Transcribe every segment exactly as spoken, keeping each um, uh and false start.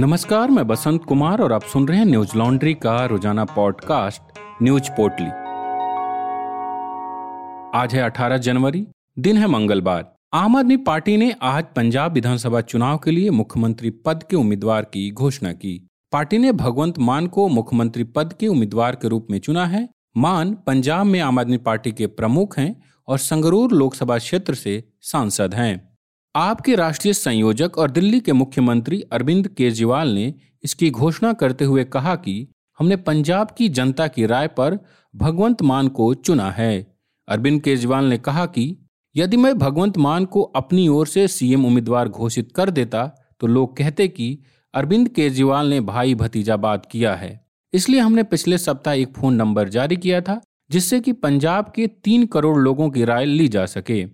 नमस्कार, मैं बसंत कुमार और आप सुन रहे हैं न्यूज लॉन्ड्री का रोजाना पॉडकास्ट न्यूज पोटली। आज है अठारह जनवरी, दिन है मंगलवार। आम आदमी पार्टी ने आज पंजाब विधानसभा चुनाव के लिए मुख्यमंत्री पद के उम्मीदवार की घोषणा की। पार्टी ने भगवंत मान को मुख्यमंत्री पद के उम्मीदवार के रूप में चुना है। मान पंजाब में आम आदमी पार्टी के प्रमुख हैं और संगरूर लोकसभा क्षेत्र से सांसद हैं। आप के राष्ट्रीय संयोजक और दिल्ली के मुख्यमंत्री अरविंद केजरीवाल ने इसकी घोषणा करते हुए कहा कि हमने पंजाब की जनता की राय पर भगवंत मान को चुना है। अरविंद केजरीवाल ने कहा कि यदि मैं भगवंत मान को अपनी ओर से सीएम उम्मीदवार घोषित कर देता तो लोग कहते कि अरविंद केजरीवाल ने भाई भतीजावाद किया है। इसलिए हमने पिछले सप्ताह एक फोन नंबर जारी किया था जिससे कि पंजाब के तीन करोड़ लोगों की राय ली जा सके।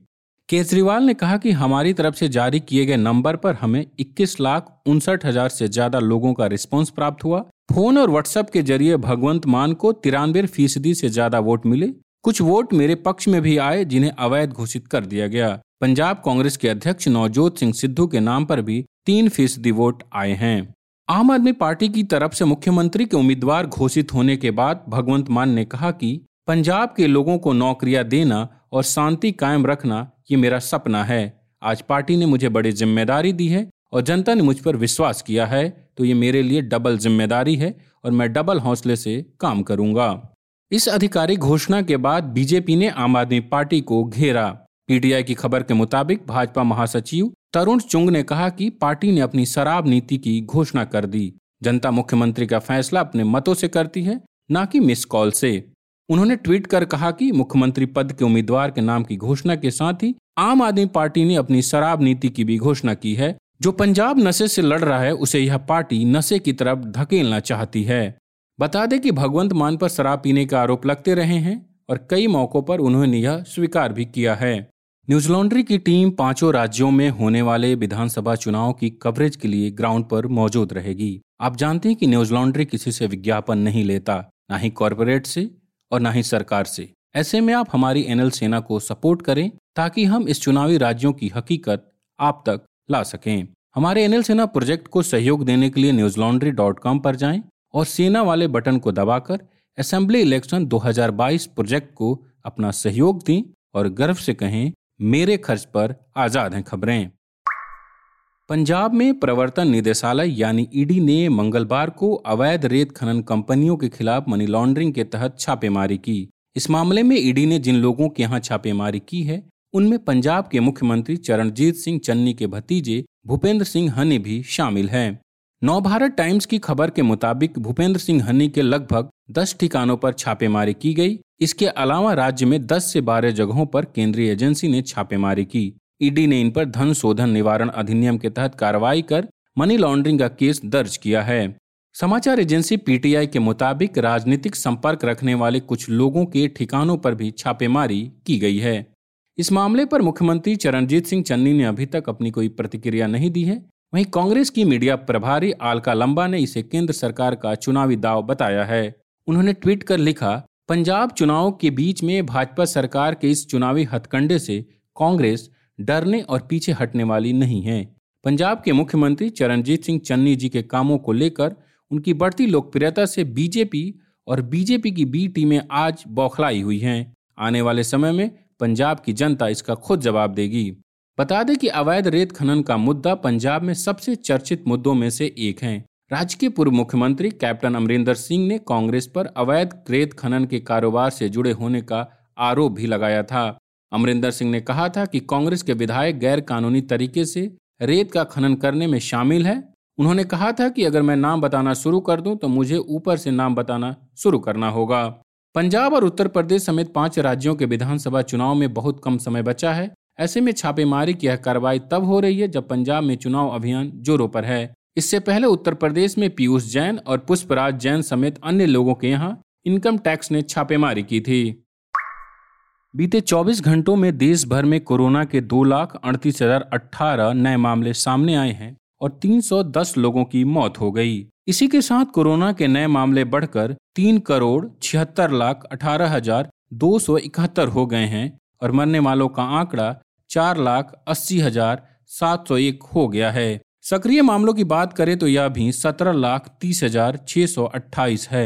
केजरीवाल ने कहा कि हमारी तरफ से जारी किए गए नंबर पर हमें इक्कीस लाख उनसठ हजार से ज्यादा लोगों का रिस्पांस प्राप्त हुआ। फोन और व्हाट्सएप के जरिए भगवंत मान को तिरानवे फीसदी से ज्यादा वोट मिले। कुछ वोट मेरे पक्ष में भी आए जिन्हें अवैध घोषित कर दिया गया। पंजाब कांग्रेस के अध्यक्ष नौजोत सिंह सिद्धू के नाम पर भी तीन फीसदी वोट आए हैं। आम आदमी पार्टी की तरफ से मुख्यमंत्री के उम्मीदवार घोषित होने के बाद भगवंत मान ने कहा कि पंजाब के लोगों को नौकरियां देना और शांति कायम रखना ये मेरा सपना है। आज पार्टी ने मुझे बड़ी जिम्मेदारी दी है और जनता ने मुझ पर विश्वास किया है, तो ये मेरे लिए डबल जिम्मेदारी है और मैं डबल हौसले से काम करूंगा। इस आधिकारिक घोषणा के बाद बीजेपी ने आम आदमी पार्टी को घेरा। पीटीआई की खबर के मुताबिक भाजपा महासचिव तरुण चुंग ने कहा कि पार्टी ने अपनी शराब नीति की घोषणा कर दी। जनता मुख्यमंत्री का फैसला अपने मतों से करती है, न कि मिस कॉल से। उन्होंने ट्वीट कर कहा कि मुख्यमंत्री पद के उम्मीदवार के नाम की घोषणा के साथ ही आम आदमी पार्टी ने अपनी शराब नीति की भी घोषणा की है। जो पंजाब नशे से लड़ रहा है उसे यह पार्टी नशे की तरफ धकेलना चाहती है। बता दें कि भगवंत मान पर शराब पीने का आरोप लगते रहे हैं और कई मौकों पर उन्होंने यह स्वीकार भी किया है। न्यूज लॉन्ड्री की टीम पांचों राज्यों में होने वाले विधानसभा चुनाव की कवरेज के लिए ग्राउंड पर मौजूद रहेगी। आप जानते हैं कि न्यूज लॉन्ड्री किसी से विज्ञापन नहीं लेता, न ही कॉरपोरेट से और ना ही सरकार से। ऐसे में आप हमारी एनएल सेना को सपोर्ट करें ताकि हम इस चुनावी राज्यों की हकीकत आप तक ला सकें। हमारे एनएल सेना प्रोजेक्ट को सहयोग देने के लिए न्यूज लॉन्ड्री डॉट कॉम पर जाएं और सेना वाले बटन को दबाकर असेंबली इलेक्शन दो हज़ार बाईस प्रोजेक्ट को अपना सहयोग दें और गर्व से कहें, मेरे खर्च पर आजाद हैं खबरें। पंजाब में प्रवर्तन निदेशालय यानी ईडी ने मंगलवार को अवैध रेत खनन कंपनियों के खिलाफ मनी लॉन्ड्रिंग के तहत छापेमारी की। इस मामले में ईडी ने जिन लोगों के यहाँ छापेमारी की है उनमें पंजाब के मुख्यमंत्री चरणजीत सिंह चन्नी के भतीजे भूपेंद्र सिंह हनी भी शामिल हैं। नवभारत टाइम्स की खबर के मुताबिक भूपेंद्र सिंह हनी के लगभग दस ठिकानों पर छापेमारी की गई। इसके अलावा राज्य में दस से बारह जगहों पर केंद्रीय एजेंसी ने छापेमारी की। ईडी ने इन पर धन शोधन निवारण अधिनियम के तहत कार्रवाई कर मनी लॉन्ड्रिंग का केस दर्ज किया है। समाचार एजेंसी पीटीआई के मुताबिक राजनीतिक संपर्क रखने वाले कुछ लोगों के ठिकानों पर भी छापेमारी की गई है। इस मामले पर मुख्यमंत्री चरणजीत सिंह चन्नी ने अभी तक अपनी कोई प्रतिक्रिया नहीं दी है। वहीं कांग्रेस की मीडिया प्रभारी आलका लंबा ने इसे केंद्र सरकार का चुनावी दाव बताया है। उन्होंने ट्वीट कर लिखा, पंजाब चुनाव के बीच में भाजपा सरकार के इस चुनावी हथकंडे से कांग्रेस डरने और पीछे हटने वाली नहीं है। पंजाब के मुख्यमंत्री चरणजीत सिंह चन्नी जी के कामों को लेकर उनकी बढ़ती लोकप्रियता से बीजेपी और बीजेपी की बी टीमें आज बौखलाई हुई हैं। आने वाले समय में पंजाब की जनता इसका खुद जवाब देगी। बता दें कि अवैध रेत खनन का मुद्दा पंजाब में सबसे चर्चित मुद्दों में से एक है। राज्य के पूर्व मुख्यमंत्री कैप्टन अमरिंदर सिंह ने कांग्रेस पर अवैध रेत खनन के कारोबार से जुड़े होने का आरोप भी लगाया था। अमरिंदर सिंह ने कहा था कि कांग्रेस के विधायक गैर कानूनी तरीके से रेत का खनन करने में शामिल है। उन्होंने कहा था कि अगर मैं नाम बताना शुरू कर दूं तो मुझे ऊपर से नाम बताना शुरू करना होगा। पंजाब और उत्तर प्रदेश समेत पांच राज्यों के विधानसभा चुनाव में बहुत कम समय बचा है। ऐसे में छापेमारी की यह कार्रवाई तब हो रही है जब पंजाब में चुनाव अभियान जोरों पर है। इससे पहले उत्तर प्रदेश में पीयूष जैन और पुष्पराज जैन समेत अन्य लोगों के यहाँ इनकम टैक्स ने छापेमारी की थी। बीते चौबीस घंटों में देश भर में कोरोना के दो लाख अड़तीस हजार अट्ठारह नए मामले सामने आए हैं और तीन सौ दस लोगों की मौत हो गई। इसी के साथ कोरोना के नए मामले बढ़कर तीन करोड़ छिहत्तर लाख अठारह हजार दो सौ इकहत्तर हो गए हैं और मरने वालों का आंकड़ा चार लाख अस्सी हजार सात सौ एक हो गया है। सक्रिय मामलों की बात करें तो यह भी सत्रह लाख तीस हजार छह सौ अट्ठाईस है।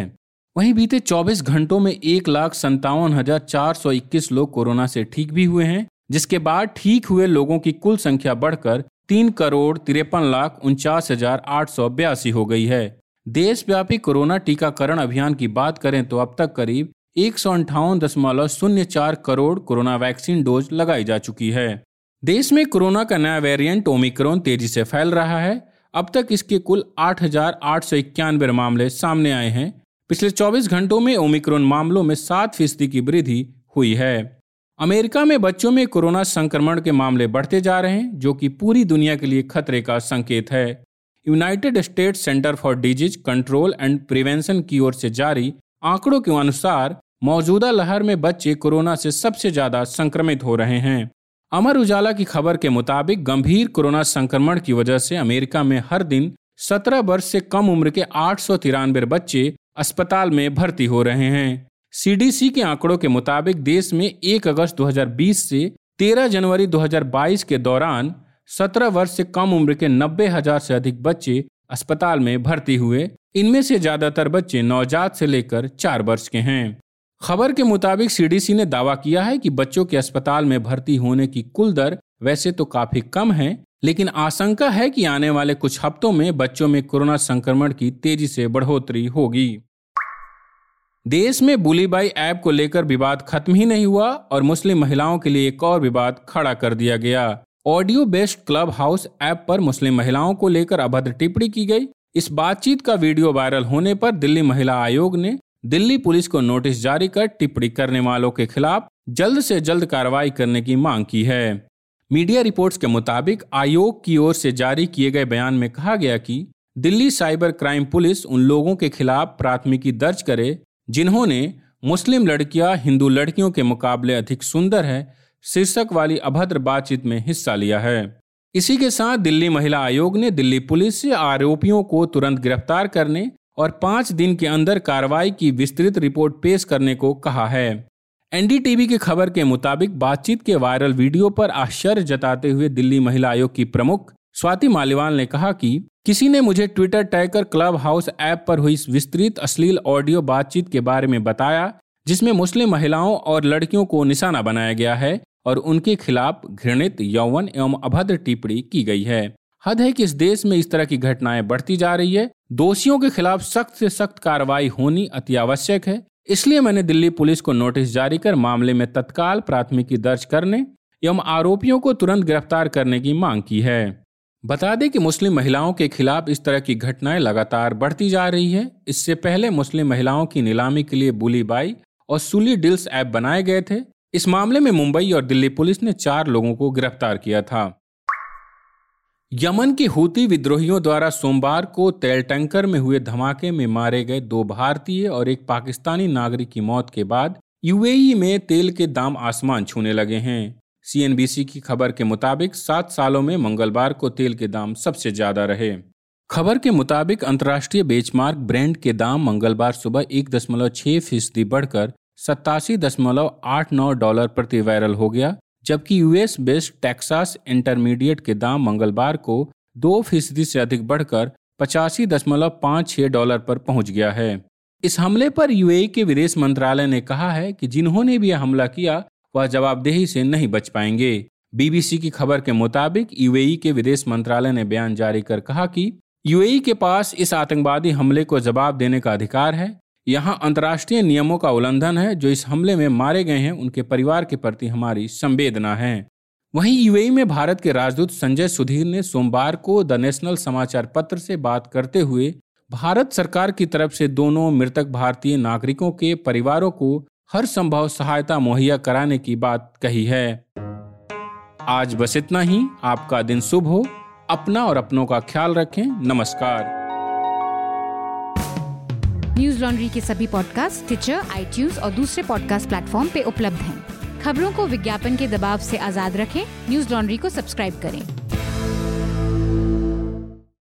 वहीं बीते चौबीस घंटों में एक लाख संतावन हजार चार सौ इक्कीस लोग कोरोना से ठीक भी हुए हैं, जिसके बाद ठीक हुए लोगों की कुल संख्या बढ़कर तीन करोड़ तिरपन लाख उनचास हजार आठ सौ बयासी हो गई है। देशव्यापी कोरोना टीकाकरण अभियान की बात करें तो अब तक करीब एक सौ अंठावन दशमलव शून्य चार करोड़ कोरोना वैक्सीन डोज लगाई जा चुकी है। देश में कोरोना का नया वेरिएंट ओमिक्रॉन तेजी से फैल रहा है। अब तक इसके कुल आठ हजार आठ सौ इक्यानवे मामले सामने आए हैं। पिछले चौबीस घंटों में ओमिक्रॉन मामलों में सात फीसदी की वृद्धि हुई है। अमेरिका में बच्चों में कोरोना संक्रमण के मामले बढ़ते जा रहे हैं, जो कि पूरी दुनिया के लिए खतरे का संकेत है। United States Center for Disease Control and Prevention की ओर से जारी आंकड़ों के अनुसार मौजूदा लहर में बच्चे कोरोना से सबसे ज्यादा संक्रमित हो रहे हैं। अमर उजाला की खबर के मुताबिक गंभीर कोरोना संक्रमण की वजह से अमेरिका में हर दिन सत्रह वर्ष से कम उम्र के आठ सौ तिरानवे बच्चे अस्पताल में भर्ती हो रहे हैं। सीडीसी के आंकड़ों के मुताबिक देश में एक अगस्त दो हज़ार बीस से तेरह जनवरी दो हज़ार बाईस के दौरान सत्रह वर्ष से कम उम्र के नब्बे हजार से अधिक बच्चे अस्पताल में भर्ती हुए। इनमें से ज्यादातर बच्चे नवजात से लेकर चार वर्ष के हैं। खबर के मुताबिक सीडीसी ने दावा किया है कि बच्चों के अस्पताल में भर्ती होने की कुल दर वैसे तो काफी कम है, लेकिन आशंका है कि आने वाले कुछ हफ्तों में बच्चों में कोरोना संक्रमण की तेजी से बढ़ोतरी होगी। देश में बुली बाई ऐप को लेकर विवाद खत्म ही नहीं हुआ और मुस्लिम महिलाओं के लिए एक और विवाद खड़ा कर दिया गया। Audio based Clubhouse app पर मुस्लिम महिलाओं को लेकर अभद्र टिप्पणी की गई। इस बातचीत का वीडियो वायरल होने पर दिल्ली महिला आयोग ने दिल्ली पुलिस को नोटिस जारी कर टिप्पणी करने वालों के खिलाफ जल्द से जल्द कार्रवाई करने की मांग की है। मीडिया रिपोर्ट्स के मुताबिक आयोग की ओर से जारी किए गए बयान में कहा गया कि दिल्ली साइबर क्राइम पुलिस उन लोगों के खिलाफ प्राथमिकी दर्ज करे जिन्होंने मुस्लिम लड़कियां हिंदू लड़कियों के मुकाबले अधिक सुंदर है शीर्षक वाली अभद्र बातचीत में हिस्सा लिया है। इसी के साथ दिल्ली महिला आयोग ने दिल्ली पुलिस से आरोपियों को तुरंत गिरफ्तार करने और पाँच दिन के अंदर कार्रवाई की विस्तृत रिपोर्ट पेश करने को कहा है। एनडीटीवी की खबर के मुताबिक बातचीत के वायरल वीडियो पर आश्चर्य जताते हुए दिल्ली महिला आयोग की प्रमुख स्वाति मालीवाल ने कहा कि किसी ने मुझे ट्विटर टैग कर क्लब हाउस ऐप पर हुई विस्तृत अश्लील ऑडियो बातचीत के बारे में बताया, जिसमें मुस्लिम महिलाओं और लड़कियों को निशाना बनाया गया है और उनके खिलाफ घृणित यौवन एवं अभद्र टिप्पणी की गई है। हद है कि इस देश में इस तरह की घटनाएं बढ़ती जा रही है। दोषियों के खिलाफ सख्त से सख्त कार्रवाई होनी अति आवश्यक है। इसलिए मैंने दिल्ली पुलिस को नोटिस जारी कर मामले में तत्काल प्राथमिकी दर्ज करने एवं आरोपियों को तुरंत गिरफ्तार करने की मांग की है। बता दें कि मुस्लिम महिलाओं के खिलाफ इस तरह की घटनाएं लगातार बढ़ती जा रही है। इससे पहले मुस्लिम महिलाओं की नीलामी के लिए बुली बाई और सुली डील्स ऐप बनाए गए थे। इस मामले में मुंबई और दिल्ली पुलिस ने चार लोगों को गिरफ्तार किया था। यमन के हूती विद्रोहियों द्वारा सोमवार को तेल टैंकर में हुए धमाके में मारे गए दो भारतीय और एक पाकिस्तानी नागरिक की मौत के बाद यूएई में तेल के दाम आसमान छूने लगे हैं। सीएनबीसी की खबर के मुताबिक सात सालों में मंगलवार को तेल के दाम सबसे ज्यादा रहे। खबर के मुताबिक अंतर्राष्ट्रीय बेंचमार्क ब्रेंट के दाम मंगलवार सुबह एक दशमलव छह फीसदी बढ़कर सत्तासी दशमलव आठ नौ डॉलर प्रति बैरल हो गया, जबकि यूएस बेस्ड टेक्सास इंटरमीडिएट के दाम मंगलवार को दो फीसदी से अधिक बढ़कर पचासी दशमलव पाँच छः डॉलर पर पहुंच गया है। इस हमले पर यूएई के विदेश मंत्रालय ने कहा है कि जिन्होंने भी यह हमला किया वह जवाबदेही से नहीं बच पाएंगे। बीबीसी की खबर के मुताबिक यूएई के विदेश मंत्रालय ने बयान जारी कर कहा कि यूएई के पास इस आतंकवादी हमले को जवाब देने का अधिकार है। यहां अंतर्राष्ट्रीय नियमों का उल्लंघन है। जो इस हमले में मारे गए हैं उनके परिवार के प्रति हमारी संवेदना है। वहीं यूएई में भारत के राजदूत संजय सुधीर ने सोमवार को द नेशनल समाचार पत्र से बात करते हुए भारत सरकार की तरफ से दोनों मृतक भारतीय नागरिकों के परिवारों को हर संभव सहायता मुहैया कराने की बात कही है। आज बस इतना ही। आपका दिन शुभ हो। अपना और अपनों का ख्याल रखें। नमस्कार। न्यूज लॉन्ड्री के सभी पॉडकास्ट टिचर, आईट्यूज और दूसरे पॉडकास्ट प्लेटफॉर्म पे उपलब्ध हैं। खबरों को विज्ञापन के दबाव से आजाद रखें। न्यूज लॉन्ड्री को सब्सक्राइब करें।